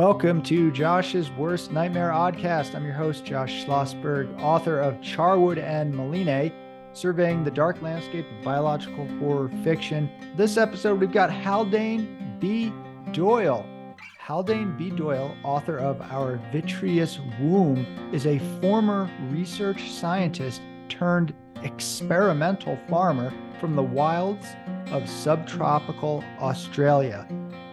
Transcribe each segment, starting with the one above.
Welcome to Josh's Worst Nightmare Oddcast. I'm your host, Josh Schlossberg, author of Charwood and Maline, surveying the dark landscape of biological horror fiction. This episode, we've got Haldane B. Doyle. Haldane B. Doyle, author of Our Vitreous Womb, is a former research scientist turned experimental farmer from the wilds of subtropical Australia.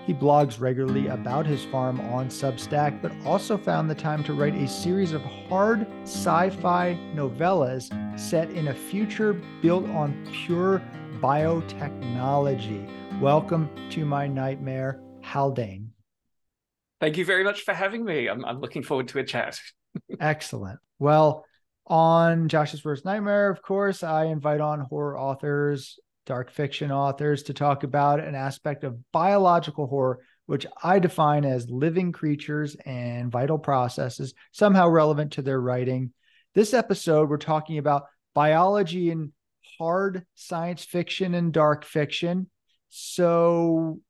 He blogs regularly about his farm on Substack, but also found the time to write a series of hard sci-fi novellas set in a future built on pure biotechnology. Welcome to my nightmare, Haldane. Thank you very much for having me. I'm looking forward to a chat. Excellent. Well, on Josh's Worst Nightmare, of course, I invite on horror authors, dark fiction authors, to talk about an aspect of biological horror, which I define as living creatures and vital processes somehow relevant to their writing. This episode, we're talking about biology in hard science fiction and dark fiction. So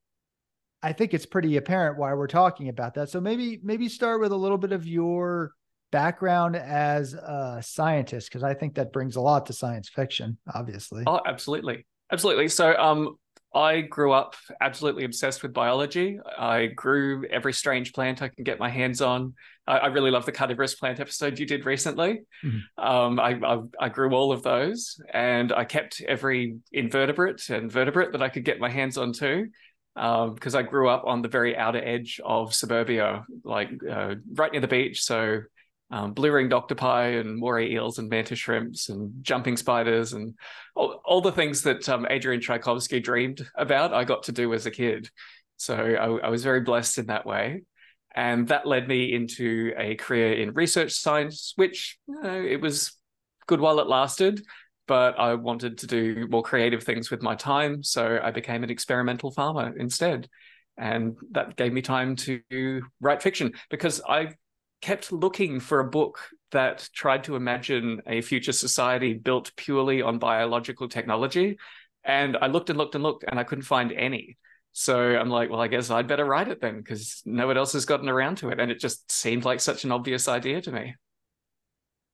I think it's pretty apparent why we're talking about that. So maybe start with a little bit of your background as a scientist, because I think that brings a lot to science fiction, obviously. Oh, absolutely. Absolutely. So I grew up absolutely obsessed with biology. I grew every strange plant I can get my hands on. I really love the carnivorous plant episode you did recently. Mm-hmm. I grew all of those, and I kept every invertebrate and vertebrate that I could get my hands on too, because I grew up on the very outer edge of suburbia, like right near the beach. So blue ringed octopi and moray eels and mantis shrimps and jumping spiders and all the things that Adrian Tchaikovsky dreamed about, I got to do as a kid. So I was very blessed in that way. And that led me into a career in research science, which, you know, it was good while it lasted, but I wanted to do more creative things with my time. So I became an experimental farmer instead. And that gave me time to write fiction, because I've kept looking for a book that tried to imagine a future society built purely on biological technology. And I looked and looked and looked, and I couldn't find any. So I'm like, well, I guess I'd better write it then, because no one else has gotten around to it. And it just seemed like such an obvious idea to me.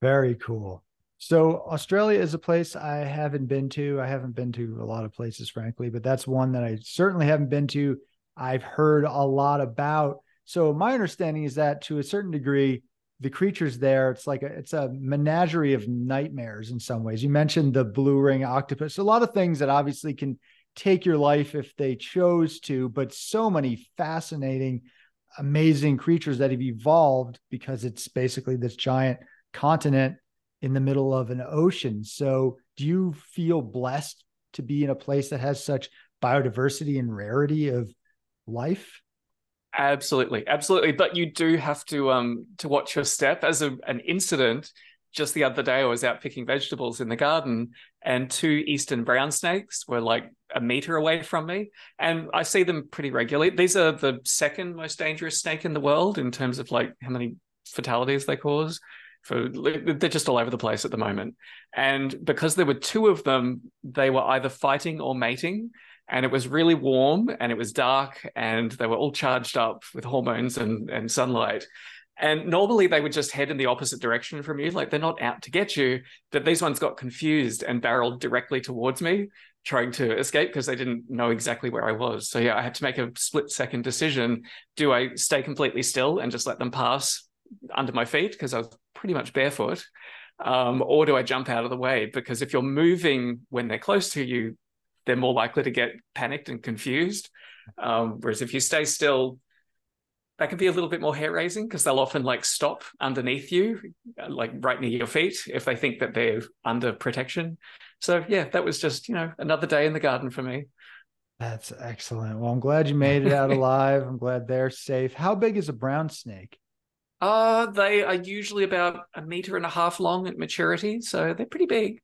Very cool. So Australia is a place I haven't been to. I haven't been to a lot of places, frankly, but that's one that I certainly haven't been to. I've heard a lot about. So my understanding is that, to a certain degree, the creatures there, it's a menagerie of nightmares in some ways. You mentioned the blue ring octopus, a lot of things that obviously can take your life if they chose to, but so many fascinating, amazing creatures that have evolved because it's basically this giant continent in the middle of an ocean. So do you feel blessed to be in a place that has such biodiversity and rarity of life? Absolutely. Absolutely. But you do have to watch your step. As an incident, just the other day, I was out picking vegetables in the garden, and two eastern brown snakes were like a meter away from me. And I see them pretty regularly. These are the second most dangerous snake in the world in terms of like how many fatalities they cause. They're just all over the place at the moment. And because there were two of them, they were either fighting or mating. And it was really warm, and it was dark, and they were all charged up with hormones and sunlight. And normally they would just head in the opposite direction from you, like they're not out to get you, but these ones got confused and barreled directly towards me, trying to escape because they didn't know exactly where I was. So yeah, I had to make a split-second decision. Do I stay completely still and just let them pass under my feet, because I was pretty much barefoot, or do I jump out of the way? Because if you're moving when they're close to you, they're more likely to get panicked and confused. Whereas if you stay still, that can be a little bit more hair-raising, because they'll often like stop underneath you, like right near your feet, if they think that they're under protection. So yeah, that was just, you know, another day in the garden for me. That's excellent. Well, I'm glad you made it out alive. I'm glad they're safe. How big is a brown snake? They are usually about 1.5 meters long at maturity, so they're pretty big.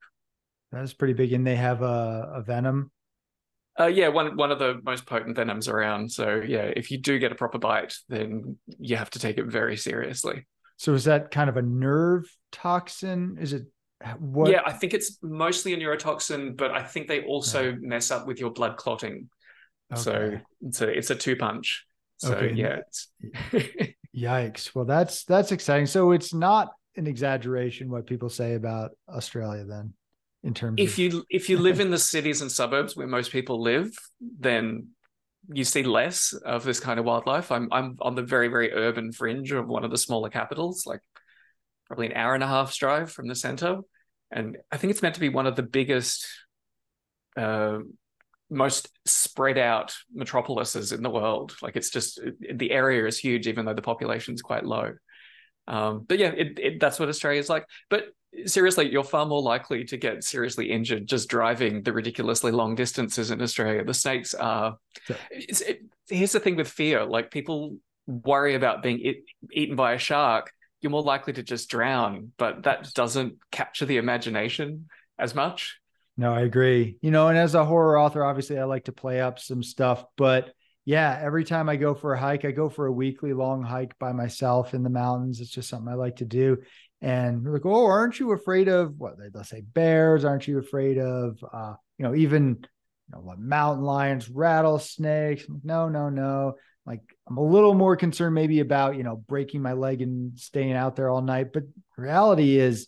That's pretty big. And they have a venom? Yeah, one of the most potent venoms around. So yeah, if you do get a proper bite, then you have to take it very seriously. So is that kind of a nerve toxin? Is it what? Yeah, I think it's mostly a neurotoxin, but I think they also mess up with your blood clotting. Okay. So it's a two punch. So okay. Yeah. Yikes. Well, that's exciting. So it's not an exaggeration what people say about Australia then, in terms of if you live in the cities and suburbs where most people live, then you see less of this kind of wildlife. I'm on the very, very urban fringe of one of the smaller capitals, like probably an hour and a half's drive from the center. And I think it's meant to be one of the biggest, most spread out metropolises in the world. Like it's just, the area is huge, even though the population's quite low. But yeah, that's what Australia's like. But seriously, you're far more likely to get seriously injured just driving the ridiculously long distances in Australia. The stakes are... Yeah. Here's the thing with fear. Like people worry about being eaten by a shark. You're more likely to just drown, but that doesn't capture the imagination as much. No, I agree. You know, and as a horror author, obviously I like to play up some stuff, but yeah, every time I go for a hike, I go for a weekly long hike by myself in the mountains. It's just something I like to do. And we're like, oh, aren't you afraid of what they'll say, bears? Aren't you afraid of, you know, even what, mountain lions, rattlesnakes? I'm like, no. Like I'm a little more concerned maybe about, breaking my leg and staying out there all night. But reality is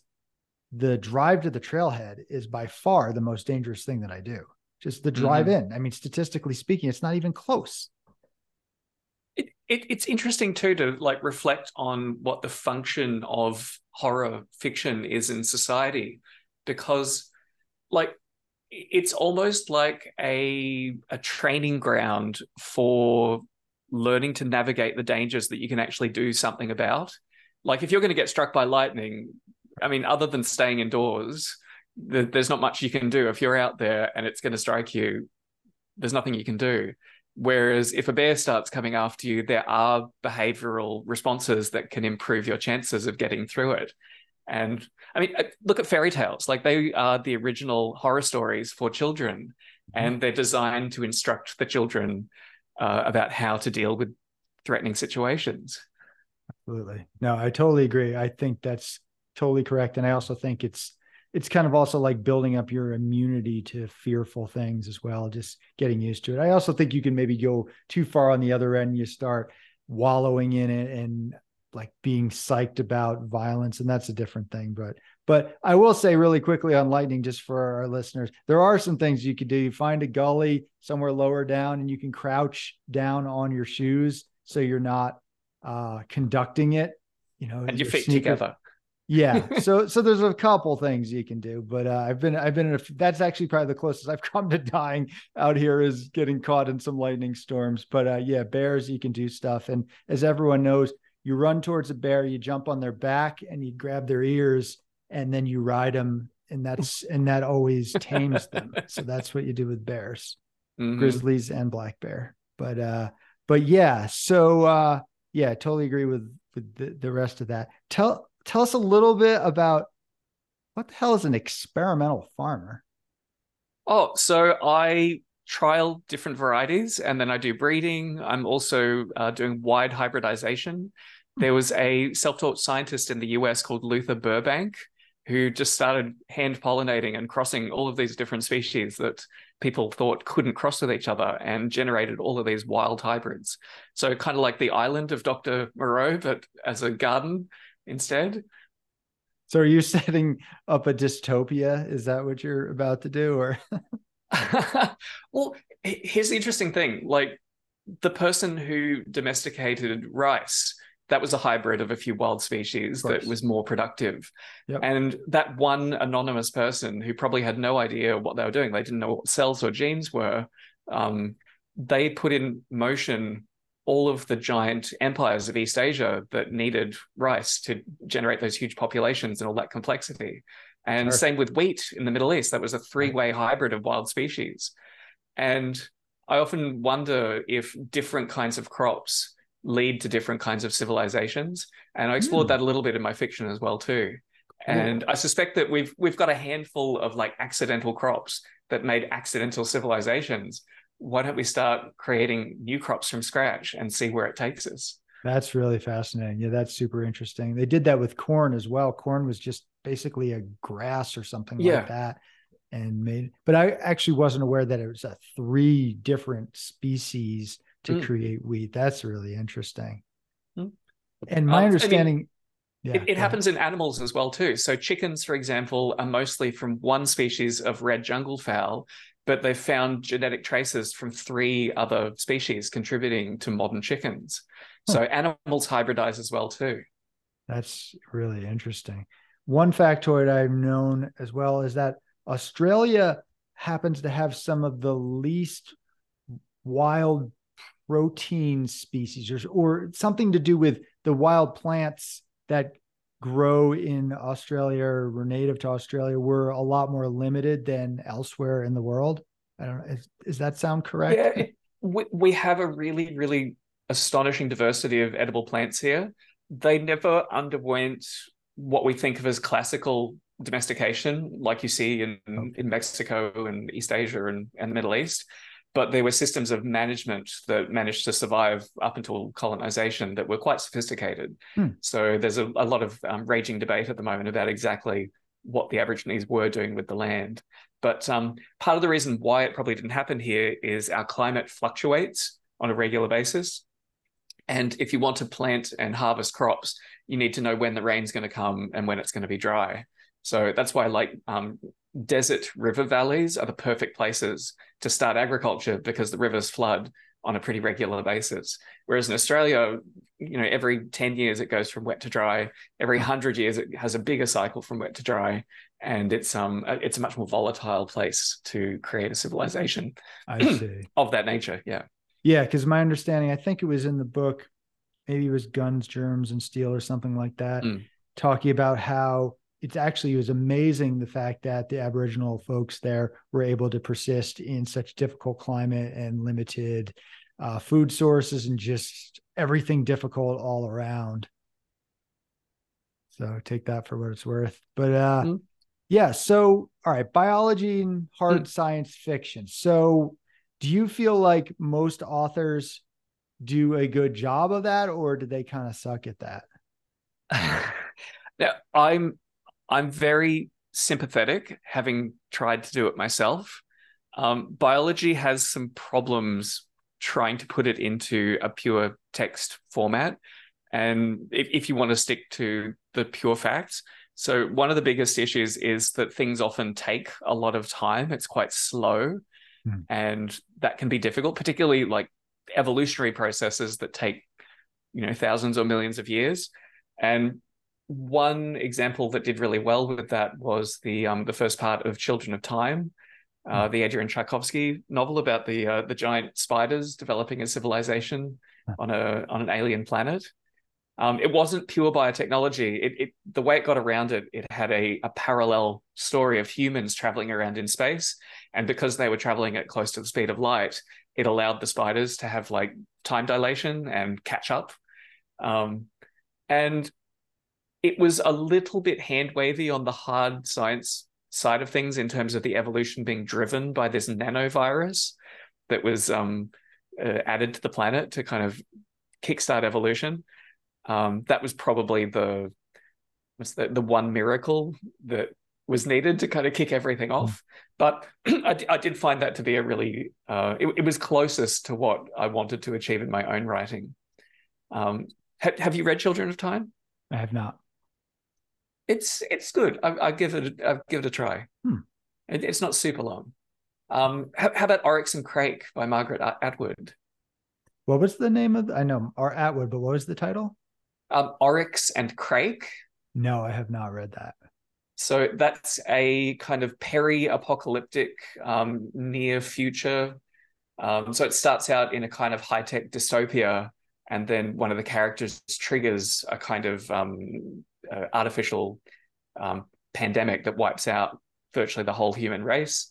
the drive to the trailhead is by far the most dangerous thing that I do. Just the drive in. I mean, statistically speaking, it's not even close. It's interesting too, to like reflect on what the function of horror fiction is in society, because like, it's almost like a training ground for learning to navigate the dangers that you can actually do something about. Like if you're going to get struck by lightning, I mean, other than staying indoors, there's not much you can do. If you're out there and it's going to strike you, there's nothing you can do. Whereas if a bear starts coming after you, there are behavioral responses that can improve your chances of getting through it. And I mean, look at fairy tales. Like they are the original horror stories for children, and they're designed to instruct the children about how to deal with threatening situations. Absolutely. No, I totally agree. I think that's totally correct. And I also think it's kind of also like building up your immunity to fearful things as well, just getting used to it. I also think you can maybe go too far on the other end. You start wallowing in it and like being psyched about violence, and that's a different thing. But I will say really quickly on lightning, just for our listeners, there are some things you could do. You find a gully somewhere lower down and you can crouch down on your shoes so you're not conducting it, and your feet together. Yeah. So there's a couple things you can do, but I've been in that's actually probably the closest I've come to dying out here, is getting caught in some lightning storms. But yeah, bears, you can do stuff. And as everyone knows, you run towards a bear, you jump on their back and you grab their ears and then you ride them. And that always tames them. So that's what you do with bears, grizzlies and black bear. But yeah, so yeah, totally agree with the rest of that. Tell us a little bit about what the hell is an experimental farmer? Oh, so I trial different varieties and then I do breeding. I'm also doing wide hybridization. There was a self-taught scientist in the US called Luther Burbank who just started hand pollinating and crossing all of these different species that people thought couldn't cross with each other and generated all of these wild hybrids. So kind of like the island of Dr. Moreau, but as a garden instead. So are you setting up a dystopia? Is that what you're about to do? Or Well, here's the interesting thing. Like the person who domesticated rice, that was a hybrid of a few wild species that was more productive. Yep. And that one anonymous person who probably had no idea what they were doing, they didn't know what cells or genes were, they put in motion all of the giant empires of East Asia that needed rice to generate those huge populations and all that complexity. And same with wheat in the Middle East. That was a three-way hybrid of wild species. And I often wonder if different kinds of crops lead to different kinds of civilizations. And I explored that a little bit in my fiction as well too. And I suspect that we've got a handful of like accidental crops that made accidental civilizations. Why don't we start creating new crops from scratch and see where it takes us? That's really fascinating. Yeah, that's super interesting. They did that with corn as well. Corn was just basically a grass or something like that, and made. But I actually wasn't aware that it was a three different species to create wheat. That's really interesting. And my understanding... it happens in animals as well too. So chickens, for example, are mostly from one species of red jungle fowl, but they've found genetic traces from three other species contributing to modern chickens. So animals hybridize as well too. That's really interesting. One factoid I've known as well is that Australia happens to have some of the least wild protein species, or something to do with the wild plants that grow in Australia or were native to Australia were a lot more limited than elsewhere in the world. I don't know. Does that sound correct? Yeah, we have a really, really astonishing diversity of edible plants here. They never underwent what we think of as classical domestication, like you see in Mexico and East Asia and the Middle East. But there were systems of management that managed to survive up until colonization that were quite sophisticated. So there's a lot of raging debate at the moment about exactly what the Aborigines were doing with the land. But part of the reason why it probably didn't happen here is our climate fluctuates on a regular basis. And if you want to plant and harvest crops, you need to know when the rain's going to come and when it's going to be dry. So that's why desert river valleys are the perfect places to start agriculture, because the rivers flood on a pretty regular basis. Whereas in Australia, you know, every 10 years it goes from wet to dry. Every 100 years it has a bigger cycle from wet to dry. And it's a much more volatile place to create a civilization of that nature. Yeah, because my understanding, I think it was in the book, maybe it was Guns, Germs, and Steel or something like that, talking about how it was amazing the fact that the Aboriginal folks there were able to persist in such difficult climate and limited food sources and just everything difficult all around. So take that for what it's worth. But so, all right, biology and hard science fiction. So do you feel like most authors do a good job of that, or do they kind of suck at that? Now, I'm very sympathetic, having tried to do it myself. Biology has some problems trying to put it into a pure text format, and if you want to stick to the pure facts. So one of the biggest issues is that things often take a lot of time. It's quite slow, and that can be difficult, particularly like evolutionary processes that take, you know, thousands or millions of years. And one example that did really well with that was the first part of Children of Time, the Adrian Tchaikovsky novel about the giant spiders developing a civilization on an alien planet. It wasn't pure biotechnology. The way it got around it, it had a parallel story of humans traveling around in space, and because they were traveling at close to the speed of light, it allowed the spiders to have like time dilation and catch up, and it was a little bit hand-wavy on the hard science side of things in terms of the evolution being driven by this nanovirus that was added to the planet to kind of kickstart evolution. That was probably the one miracle that was needed to kind of kick everything off. But I did find that to be a really... It was closest to what I wanted to achieve in my own writing. Have you read Children of Time? I have not. It's good. I'll give it a try. It's not super long. How about Oryx and Crake by Margaret Atwood? What was the name of? I know or Atwood, but what was the title? Oryx and Crake. No, I have not read that. So that's a kind of peri-apocalyptic near future. So it starts out in a kind of high-tech dystopia, and then one of the characters triggers a kind of artificial pandemic that wipes out virtually the whole human race.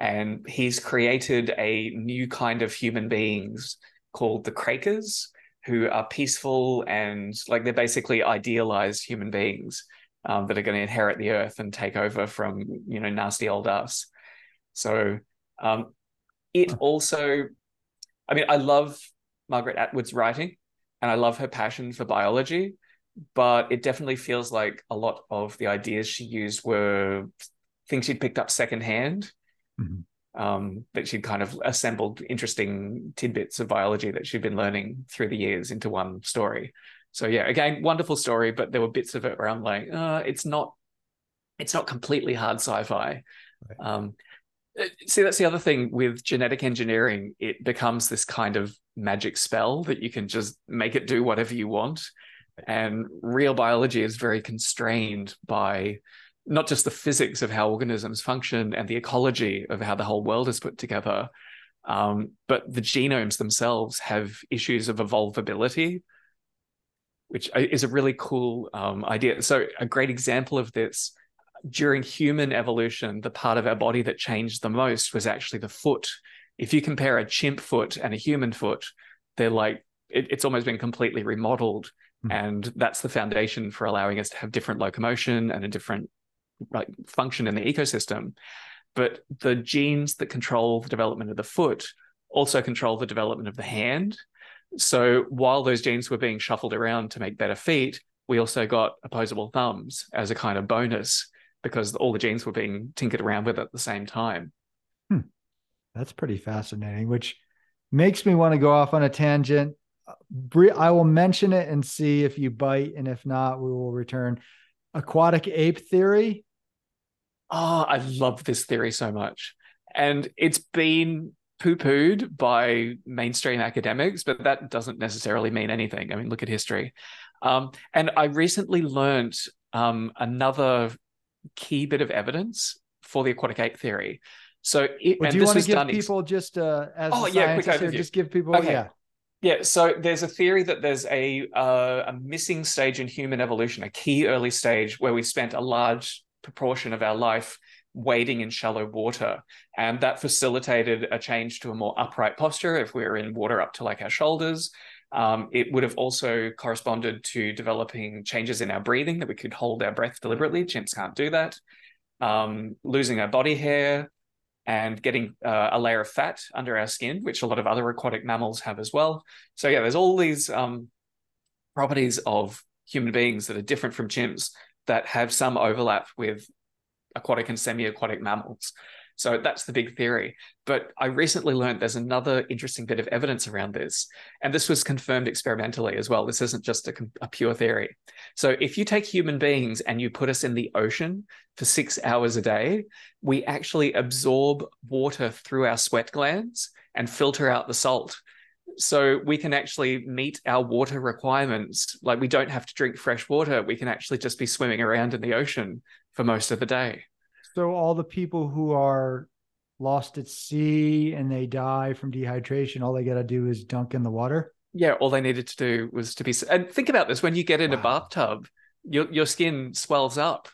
And he's created a new kind of human beings called the Krakers, who are peaceful and like they're basically idealized human beings that are going to inherit the earth and take over from, you know, nasty old us. So it also, I mean, I love Margaret Atwood's writing, and I love her passion for biology, but it definitely feels like a lot of the ideas she used were things she'd picked up secondhand. But she'd kind of assembled interesting tidbits of biology that she'd been learning through the years into one story. So yeah, again, wonderful story, but there were bits of it where I'm like, it's not completely hard sci-fi. Right. See, that's the other thing with genetic engineering. It becomes this kind of magic spell that you can just make it do whatever you want. And real biology is very constrained by not just the physics of how organisms function and the ecology of how the whole world is put together, but the genomes themselves have issues of evolvability, which is a really cool idea. So a great example of this, during human evolution, the part of our body that changed the most was actually the foot. If you compare a chimp foot and a human foot, they're like, it's almost been completely remodeled. And that's the foundation for allowing us to have different locomotion and a different function in the ecosystem. But the genes that control the development of the foot also control the development of the hand. So while those genes were being shuffled around to make better feet, we also got opposable thumbs as a kind of bonus because all the genes were being tinkered around with at the same time. That's pretty fascinating, which makes me want to go off on a tangent. I will mention it and see if you bite, and if not, we will return. Aquatic ape theory. Oh, I love this theory so much. And it's been poo-pooed by mainstream academics, but that doesn't necessarily mean anything. I mean, look at history. And I recently learned another key bit of evidence for the aquatic ape theory. So do you want to give people just as a scientist here, just give people, okay. Yeah, so there's a theory that there's a missing stage in human evolution, a key early stage where we spent a large proportion of our life wading in shallow water, and that facilitated a change to a more upright posture if we were in water up to like our shoulders. It would have also corresponded to developing changes in our breathing that we could hold our breath deliberately. Chimps can't do that. Losing our body hair, and getting a layer of fat under our skin, which a lot of other aquatic mammals have as well. So yeah, there's all these properties of human beings that are different from chimps that have some overlap with aquatic and semi-aquatic mammals. So that's the big theory. But I recently learned there's another interesting bit of evidence around this. And this was confirmed experimentally as well. This isn't just a pure theory. So if you take human beings and you put us in the ocean for 6 hours a day, we actually absorb water through our sweat glands and filter out the salt. So we can actually meet our water requirements. Like, we don't have to drink fresh water. We can actually just be swimming around in the ocean for most of the day. So all the people who are lost at sea and they die from dehydration, all they got to do is dunk in the water? Yeah, all they needed to do was to be... And think about this. When you get in a bathtub, your skin swells up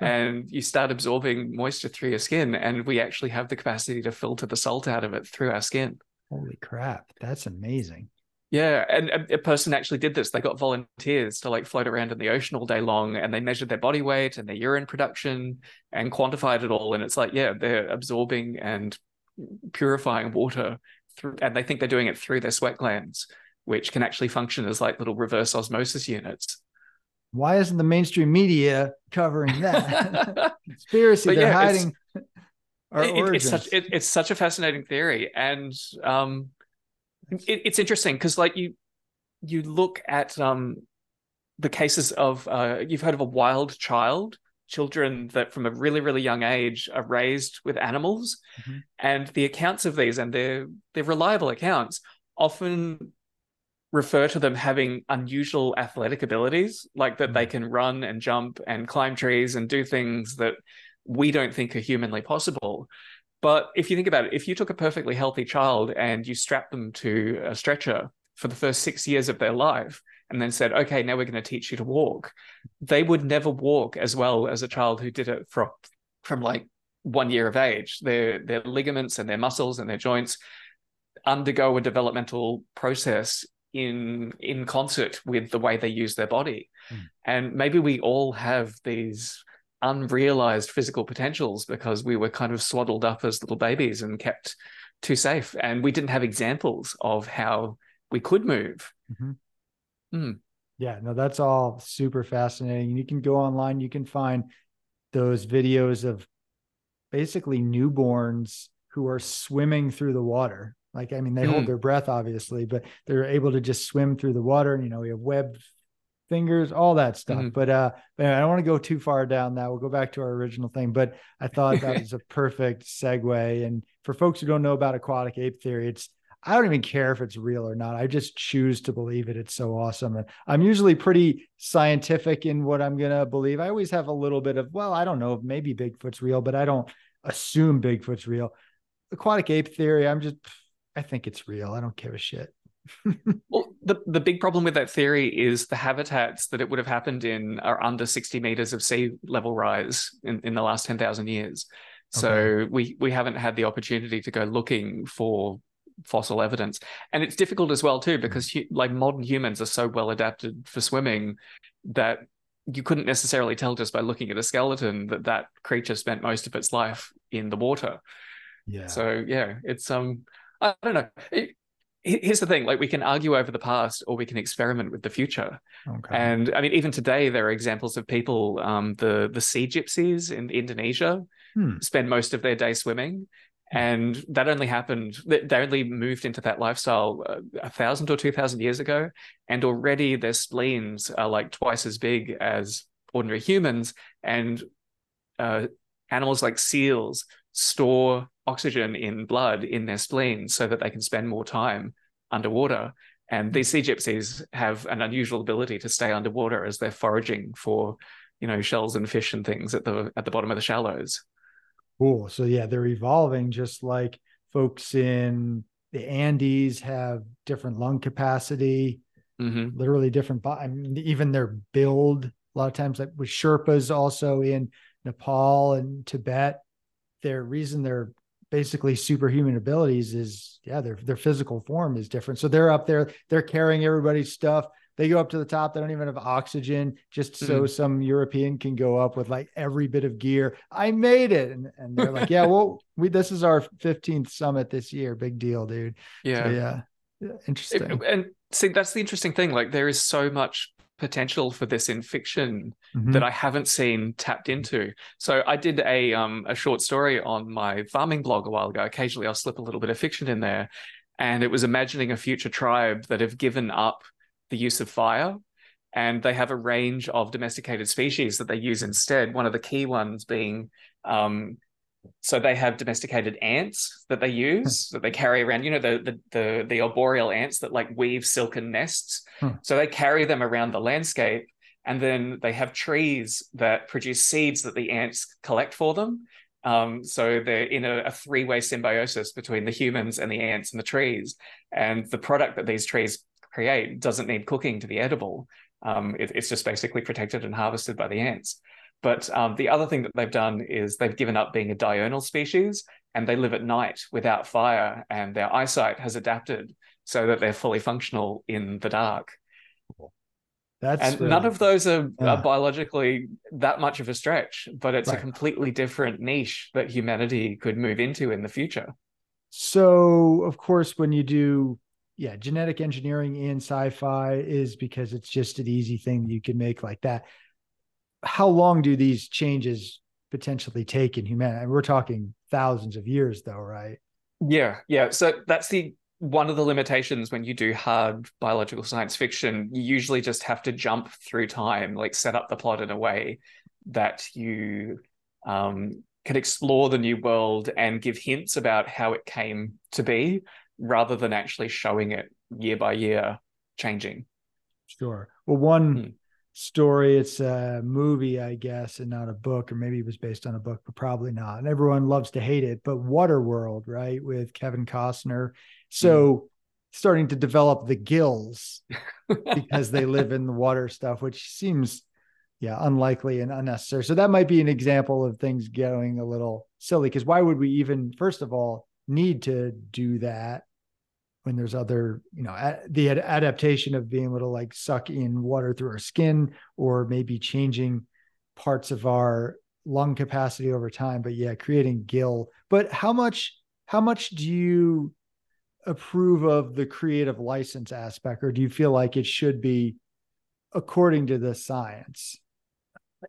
and you start absorbing moisture through your skin, and we actually have the capacity to filter the salt out of it through our skin. Holy crap. That's amazing. Yeah, and a person actually did this. They got volunteers to like float around in the ocean all day long, and they measured their body weight and their urine production and quantified it all. And it's like, yeah, they're absorbing and purifying water through, and they think they're doing it through their sweat glands, which can actually function as like little reverse osmosis units. Why isn't the mainstream media covering that? Conspiracy, but they're hiding our origins. It's such a fascinating theory. And it's interesting because, like, you look at the cases of you've heard of a wild child, children that from a really, really young age are raised with animals, and the accounts of these, and they're reliable accounts, often refer to them having unusual athletic abilities, like that they can run and jump and climb trees and do things that we don't think are humanly possible. But if you think about it, if you took a perfectly healthy child and you strapped them to a stretcher for the first 6 years of their life and then said, okay, now we're going to teach you to walk, they would never walk as well as a child who did it from like 1 year of age. Their ligaments and their muscles and their joints undergo a developmental process in concert with the way they use their body. And maybe we all have these unrealized physical potentials because we were kind of swaddled up as little babies and kept too safe, and we didn't have examples of how we could move. Yeah, no, that's all super fascinating. You can go online, you can find those videos of basically newborns who are swimming through the water. Like, I mean, they hold their breath, obviously, but they're able to just swim through the water. And, you know, we have webbed fingers, all that stuff. But anyway, I don't want to go too far down that. We'll go back to our original thing, but I thought that was a perfect segue. And for folks who don't know about aquatic ape theory, I don't even care if it's real or not. I just choose to believe it. It's so awesome. And I'm usually pretty scientific in what I'm going to believe. I always have a little bit of, well, I don't know, maybe Bigfoot's real, but I don't assume Bigfoot's real. Aquatic ape theory, I think it's real. I don't give a shit. Well, the big problem with that theory is the habitats that it would have happened in are under 60 meters of sea level rise in the last 10,000 years. Okay. So we haven't had the opportunity to go looking for fossil evidence. And it's difficult as well, too, because like modern humans are so well adapted for swimming that you couldn't necessarily tell just by looking at a skeleton that creature spent most of its life in the water. Yeah. So, yeah, it's I don't know. Here's the thing, like we can argue over the past or we can experiment with the future. Okay. And I mean, even today, there are examples of people, the sea gypsies in Indonesia spend most of their day swimming. And that only happened, they only moved into that lifestyle 1,000 or 2,000 years ago. And already their spleens are like twice as big as ordinary humans. And animals like seals store oxygen in blood in their spleens so that they can spend more time underwater. And these sea gypsies have an unusual ability to stay underwater as they're foraging for, you know, shells and fish and things at the bottom of the shallows. Cool. So yeah, they're evolving just like folks in the Andes have different lung capacity, literally different. I mean, even their build. A lot of times, like with Sherpas, also in Nepal and Tibet, their reason they're basically superhuman abilities is their physical form is different. So they're up there, they're carrying everybody's stuff. They go up to the top. They don't even have oxygen, just so some European can go up with like every bit of gear. I made it. And they're like, yeah, well, this is our 15th summit this year. Big deal, dude. Yeah. So, yeah. Interesting. And see, that's the interesting thing. Like there is so much potential for this in fiction that I haven't seen tapped into. So I did a short story on my farming blog a while ago. Occasionally I'll slip a little bit of fiction in there. And it was imagining a future tribe that have given up the use of fire, and they have a range of domesticated species that they use instead. One of the key ones being, so they have domesticated ants that they use, that they carry around, you know, the arboreal ants that like weave silken nests. So they carry them around the landscape, and then they have trees that produce seeds that the ants collect for them. So they're in a three-way symbiosis between the humans and the ants and the trees. And the product that these trees create doesn't need cooking to be edible. It's just basically protected and harvested by the ants. But the other thing that they've done is they've given up being a diurnal species, and they live at night without fire, and their eyesight has adapted so that they're fully functional in the dark. Cool. None of those are biologically that much of a stretch, but it's a completely different niche that humanity could move into in the future. So, of course, when you do genetic engineering in sci-fi is because it's just an easy thing that you can make like that. How long do these changes potentially take in humanity? And we're talking thousands of years though, right? Yeah. So that's one of the limitations when you do hard biological science fiction. You usually just have to jump through time, like set up the plot in a way that you can explore the new world and give hints about how it came to be, rather than actually showing it year by year changing. Sure. Well, one story, it's a movie, I guess, and not a book, or maybe it was based on a book, but probably not. And everyone loves to hate it, but Waterworld, right? With Kevin Costner. So starting to develop the gills because they live in the water stuff, which seems unlikely and unnecessary. So that might be an example of things going a little silly, because why would we even, first of all, need to do that when there's other, you know, the adaptation of being able to like suck in water through our skin, or maybe changing parts of our lung capacity over time, but creating gill. But how much do you approve of the creative license aspect, or do you feel like it should be according to the science?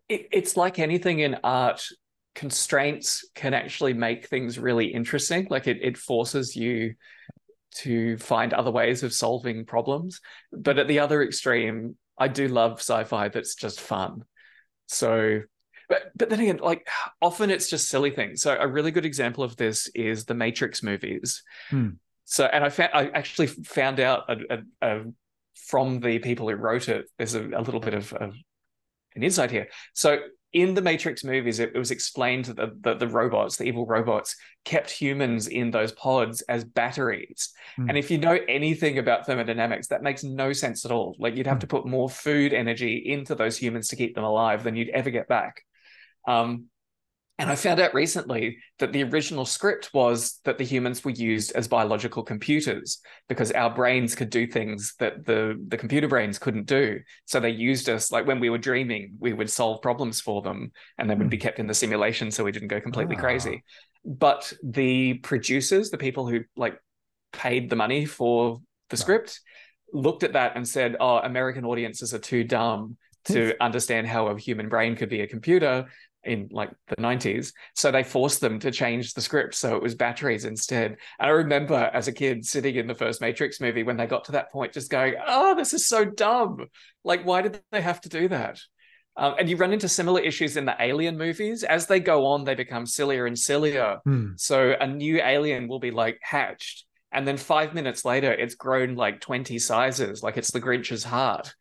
It's like anything in art. constraints can actually make things really interesting. Like it forces you to find other ways of solving problems. But at the other extreme, I do love sci-fi that's just fun. So, but then again, like often it's just silly things. So a really good example of this is the Matrix movies. So, and I actually found out from the people who wrote it, there's a little bit of an insight here. So in the Matrix movies, it was explained that the robots, the evil robots, kept humans in those pods as batteries. And if you know anything about thermodynamics, that makes no sense at all. Like you'd have to put more food energy into those humans to keep them alive than you'd ever get back. And I found out recently that the original script was that the humans were used as biological computers because our brains could do things that the computer brains couldn't do. So they used us, like when we were dreaming, we would solve problems for them and they would be kept in the simulation so we didn't go completely crazy. But the producers, the people who like paid the money for the script, looked at that and said, oh, American audiences are too dumb to understand how a human brain could be a computer in like the 90s. So they forced them to change the script. So it was batteries instead. And I remember as a kid sitting in the first Matrix movie when they got to that point, just going, oh, this is so dumb. Like, why did they have to do that? And you run into similar issues in the Alien movies. As they go on, they become sillier and sillier. So a new alien will be like hatched. And then 5 minutes later, it's grown like 20 sizes. Like it's the Grinch's heart.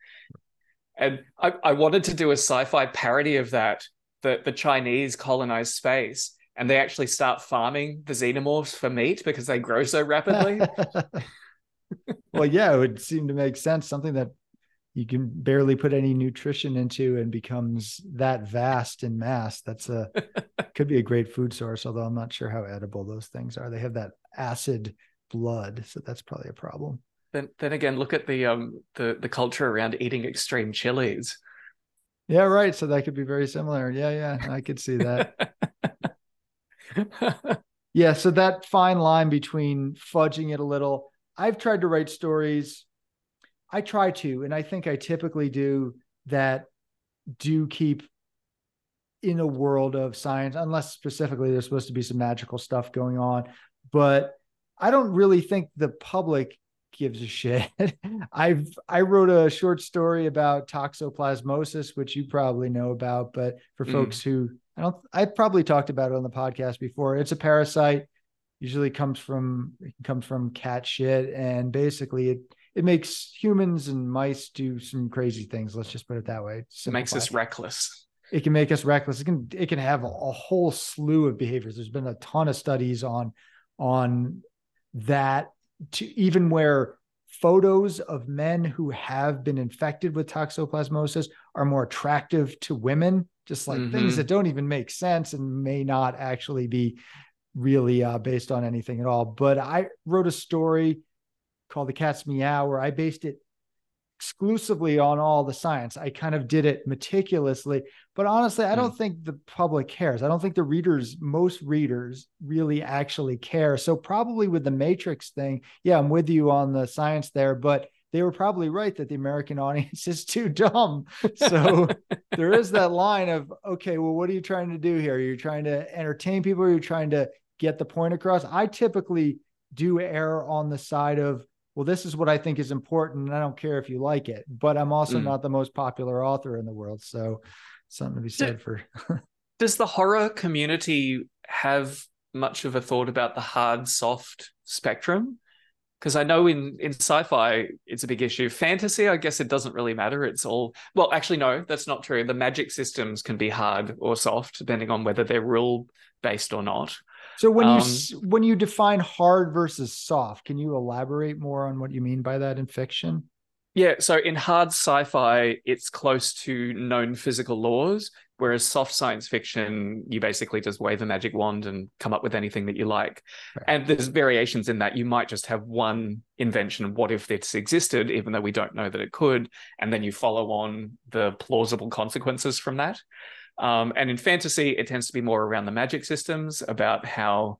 And I wanted to do a sci-fi parody of that. The Chinese colonize space and they actually start farming the xenomorphs for meat because they grow so rapidly. Well, yeah, it would seem to make sense. Something that you can barely put any nutrition into and becomes that vast in mass. That's could be a great food source, although I'm not sure how edible those things are. They have that acid blood. So that's probably a problem. Then again, look at the culture around eating extreme chilies. Yeah, right. So that could be very similar. Yeah, I could see that. Yeah, so that fine line between fudging it a little. I've tried to write stories. I try to, and I think I typically do that, do keep in a world of science, unless specifically there's supposed to be some magical stuff going on. But I don't really think the public gives a shit. I wrote a short story about toxoplasmosis, which you probably know about, but for folks who I probably talked about it on the podcast before. It's a parasite, usually comes from cat shit, and basically it makes humans and mice do some crazy things. Let's just put it that way. Simplify. Makes us reckless. It can make us reckless. It can have a whole slew of behaviors. There's been a ton of studies on that, to even where photos of men who have been infected with toxoplasmosis are more attractive to women, just like things that don't even make sense and may not actually be really based on anything at all. But I wrote a story called The Cat's Meow, where I based it exclusively on all the science. I kind of did it meticulously, but honestly, I don't think the public cares. I don't think most readers really actually care. So probably with the Matrix thing, yeah, I'm with you on the science there, but they were probably right that the American audience is too dumb. So there is that line of, okay, well, what are you trying to do here? You're trying to entertain people. You're trying to get the point across. I typically do err on the side of, well, this is what I think is important, and I don't care if you like it, but I'm also not the most popular author in the world. So something to be said for. Does the horror community have much of a thought about the hard, soft spectrum? Because I know in sci-fi, it's a big issue. Fantasy, I guess it doesn't really matter. It's all, well, actually, no, that's not true. The magic systems can be hard or soft, depending on whether they're rule-based or not. So when you define hard versus soft, can you elaborate more on what you mean by that in fiction? Yeah, so in hard sci-fi, it's close to known physical laws, whereas soft science fiction, you basically just wave a magic wand and come up with anything that you like. Right. And there's variations in that. You might just have one invention. What if this existed, even though we don't know that it could? And then you follow on the plausible consequences from that. And in fantasy, it tends to be more around the magic systems, about how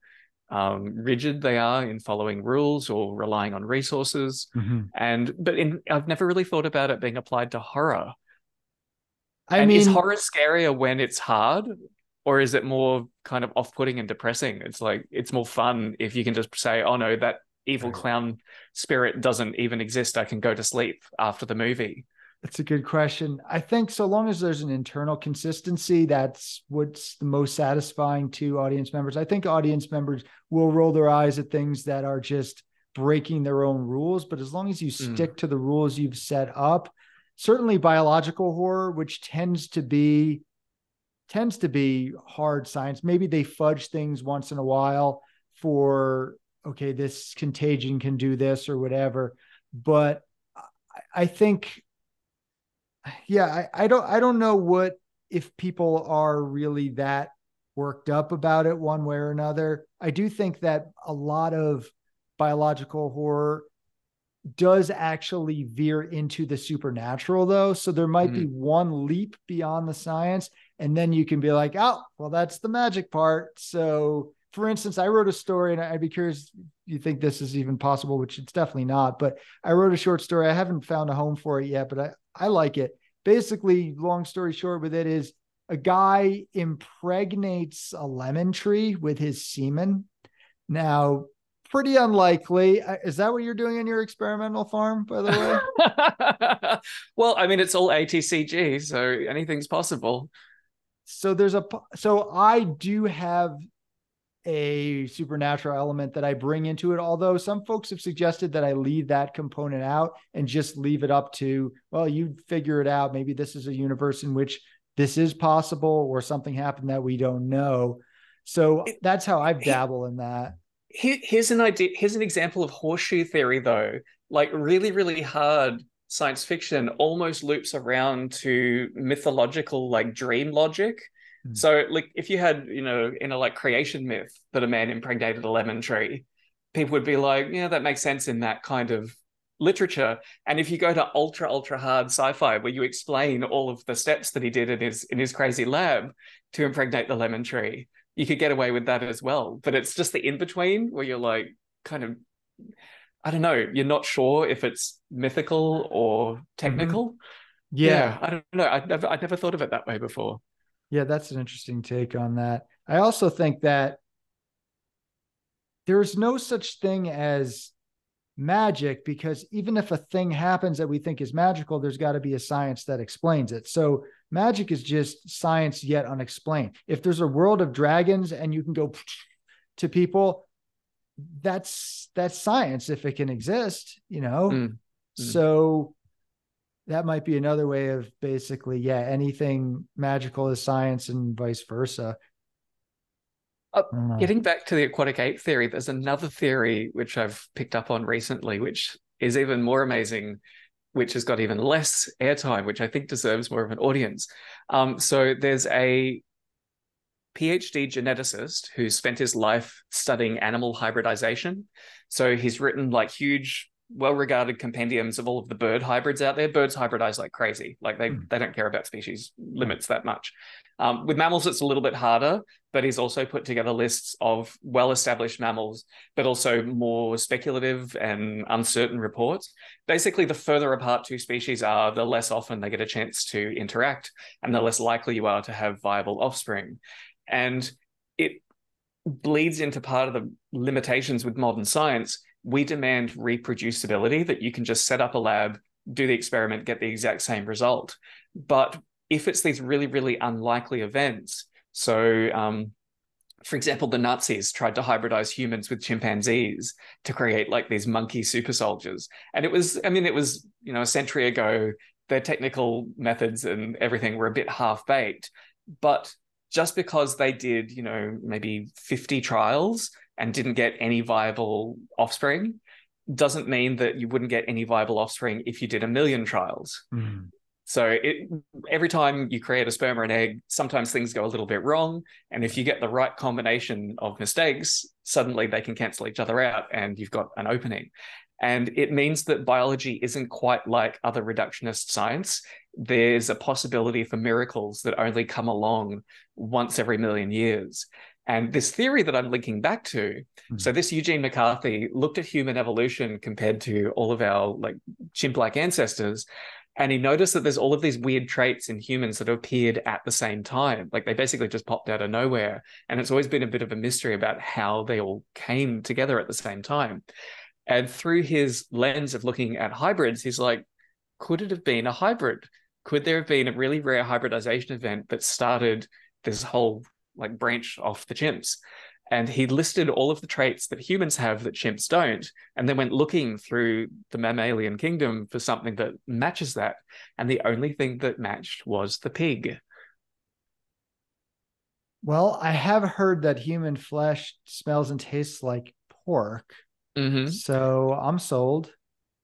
rigid they are in following rules or relying on resources. But I've never really thought about it being applied to horror. I mean, is horror scarier when it's hard, Or is it more kind of off-putting and depressing? It's like, it's more fun if you can just say, oh no, that evil clown spirit doesn't even exist. I can go to sleep after the movie. That's a good question. I think so long as there's an internal consistency, that's what's the most satisfying to audience members. I think audience members will roll their eyes at things that are just breaking their own rules. But as long as you stick to the rules you've set up, certainly biological horror, which tends to be hard science. Maybe they fudge things once in a while for, okay, this contagion can do this or whatever. But I think, yeah, I don't know what, if people are really that worked up about it one way or another. I do think that a lot of biological horror does actually veer into the supernatural though. So there might be one leap beyond the science, and then you can be like, oh, well, that's the magic part. So for instance, I wrote a story, and I'd be curious if you think this is even possible, which it's definitely not, but I wrote a short story. I haven't found a home for it yet, but I like it. Basically, long story short with it is a guy impregnates a lemon tree with his semen. Now, pretty unlikely. Is that what you're doing in your experimental farm, by the way? Well, I mean, it's all ATCG, so anything's possible. So I do have a supernatural element that I bring into it, although some folks have suggested that I leave that component out and just leave it up to, well, you figure it out. Maybe this is a universe in which this is possible, or something happened that we don't know. So that's how I dabble in that. Here's an idea. Here's an example of horseshoe theory, though. Like, really, really hard science fiction almost loops around to mythological, like, dream logic. Mm-hmm. So, like, if you had, in a like creation myth that a man impregnated a lemon tree, people would be like, yeah, that makes sense in that kind of literature. And if you go to ultra, ultra hard sci-fi, where you explain all of the steps that he did in his crazy lab to impregnate the lemon tree, you could get away with that as well. But it's just the in-between where you're like, kind of, I don't know, you're not sure if it's mythical or technical. Mm-hmm. Yeah, I don't know. I'd never thought of it that way before. Yeah, that's an interesting take on that. I also think that there is no such thing as magic, because even if a thing happens that we think is magical, there's got to be a science that explains it. So magic is just science yet unexplained. If there's a world of dragons and you can go to people, that's science if it can exist, So that might be another way of basically, anything magical is science and vice versa. Getting back to the aquatic ape theory, there's another theory which I've picked up on recently, which is even more amazing, which has got even less airtime, which I think deserves more of an audience. So there's a PhD geneticist who spent his life studying animal hybridization. So he's written like huge, well-regarded compendiums of all of the bird hybrids out there. Birds hybridize like crazy. Like they don't care about species limits that much. With mammals, it's a little bit harder, but he's also put together lists of well-established mammals, but also more speculative and uncertain reports. Basically, the further apart two species are, the less often they get a chance to interact and the less likely you are to have viable offspring. And it bleeds into part of the limitations with modern science. We demand reproducibility, that you can just set up a lab, do the experiment, get the exact same result. But if it's these really, really unlikely events, so for example, the Nazis tried to hybridize humans with chimpanzees to create like these monkey super soldiers. And it was a century ago, their technical methods and everything were a bit half-baked. But just because they did, maybe 50 trials and didn't get any viable offspring doesn't mean that you wouldn't get any viable offspring if you did 1 million trials. Mm. So every time you create a sperm or an egg, sometimes things go a little bit wrong. And if you get the right combination of mistakes, suddenly they can cancel each other out and you've got an opening. And it means that biology isn't quite like other reductionist science. There's a possibility for miracles that only come along once every 1 million years. And this theory that I'm linking back to, so this Eugene McCarthy looked at human evolution compared to all of our like chimp-like ancestors, And he noticed that there's all of these weird traits in humans that appeared at the same time. Like they basically just popped out of nowhere. And it's always been a bit of a mystery about how they all came together at the same time. And through his lens of looking at hybrids, he's like, could it have been a hybrid? Could there have been a really rare hybridization event that started this whole like branch off the chimps? And he listed all of the traits that humans have that chimps don't, and then went looking through the mammalian kingdom for something that matches that. And the only thing that matched was the pig. Well, I have heard that human flesh smells and tastes like pork. Mm-hmm. So I'm sold.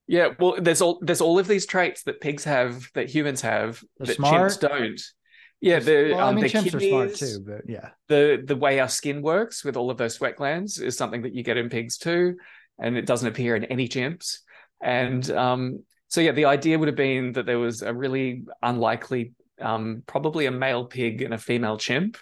Yeah, well, there's all of these traits that pigs have, that humans have, they're that smart. Chimps don't. Yeah, the chimps are smart too, but yeah. The way our skin works with all of those sweat glands is something that you get in pigs too, and it doesn't appear in any chimps. And so yeah, the idea would have been that there was a really unlikely, probably a male pig and a female chimp.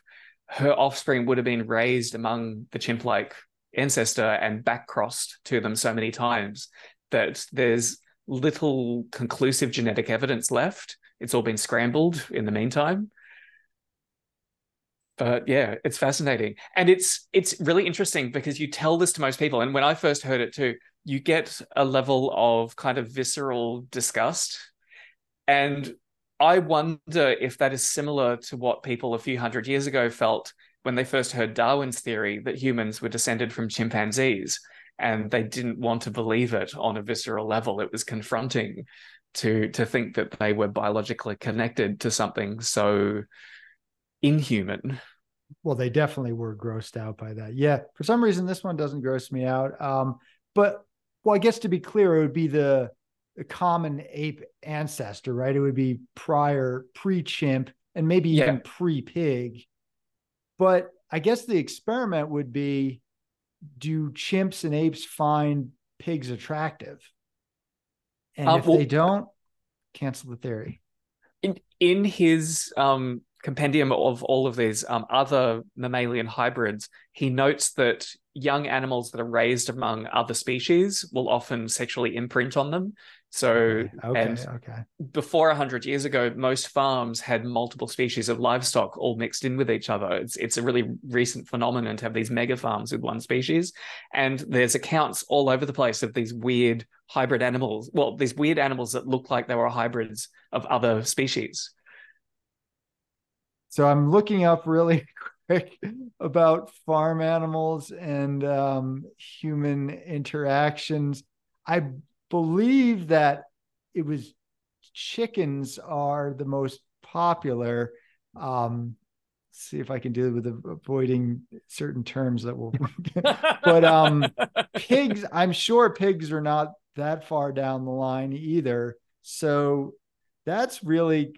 Her offspring would have been raised among the chimp-like ancestor and back-crossed to them so many times that there's little conclusive genetic evidence left. It's all been scrambled in the meantime. But yeah, it's fascinating. And it's really interesting because you tell this to most people. And when I first heard it too, you get a level of kind of visceral disgust. And I wonder if that is similar to what people a few hundred years ago felt when they first heard Darwin's theory that humans were descended from chimpanzees, and they didn't want to believe it on a visceral level. It was confronting to think that they were biologically connected to something so inhuman. Well, they definitely were grossed out by that. Yeah, for some reason, this one doesn't gross me out. But, well, I guess to be clear, it would be the common ape ancestor, right? It would be prior, pre-chimp, and maybe even pre-pig. But I guess the experiment would be, do chimps and apes find pigs attractive? And if they don't, cancel the theory. In his compendium of all of these other mammalian hybrids, he notes that young animals that are raised among other species will often sexually imprint on them. So before 100 years ago, most farms had multiple species of livestock all mixed in with each other. It's a really recent phenomenon to have these mega farms with one species. And there's accounts all over the place of these weird hybrid animals. Well, these weird animals that look like they were hybrids of other species. So I'm looking up really quick about farm animals and human interactions. I believe that it was chickens are the most popular. See if I can deal with avoiding certain terms that will but pigs, I'm sure pigs are not that far down the line either. So that's really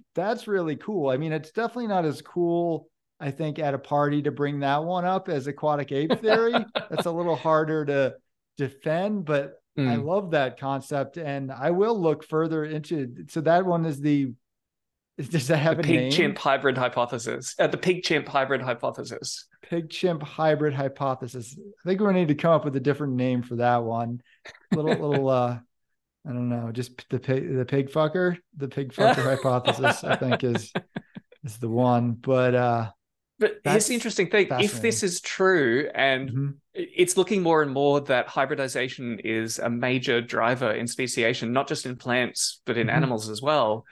cool. I mean, it's definitely not as cool, I think, at a party to bring that one up as aquatic ape theory. That's a little harder to defend, but I love that concept, and I will look further into. So that one is does that have a name? The pig chimp hybrid hypothesis. Pig chimp hybrid hypothesis. I think we're going to need to come up with a different name for that one. I don't know, just the pig fucker hypothesis. I think is the one, But here's the interesting thing. If this is true, and it's looking more and more that hybridization is a major driver in speciation, not just in plants, but in animals as well,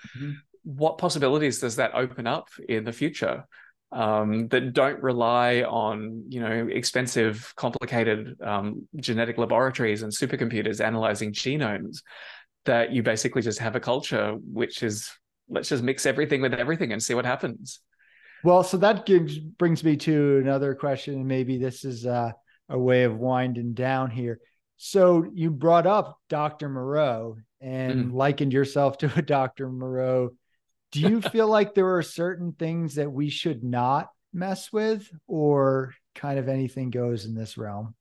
what possibilities does that open up in the future that don't rely on, expensive, complicated genetic laboratories and supercomputers analyzing genomes, that you basically just have a culture which is, let's just mix everything with everything and see what happens? Well, so that brings me to another question, and maybe this is a way of winding down here. So you brought up Dr. Moreau and likened yourself to a Dr. Moreau. Do you feel like there are certain things that we should not mess with, or kind of anything goes in this realm?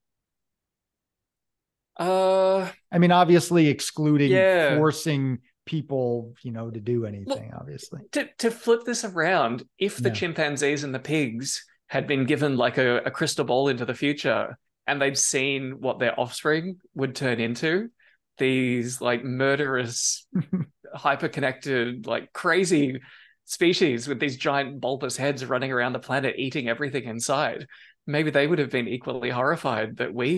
I mean, obviously excluding, forcing people to do anything. Look, obviously to flip this around, if the chimpanzees and the pigs had been given like a crystal ball into the future, and they'd seen what their offspring would turn into, these like murderous, hyper-connected, like crazy species with these giant bulbous heads running around the planet eating everything inside. Maybe they would have been equally horrified that we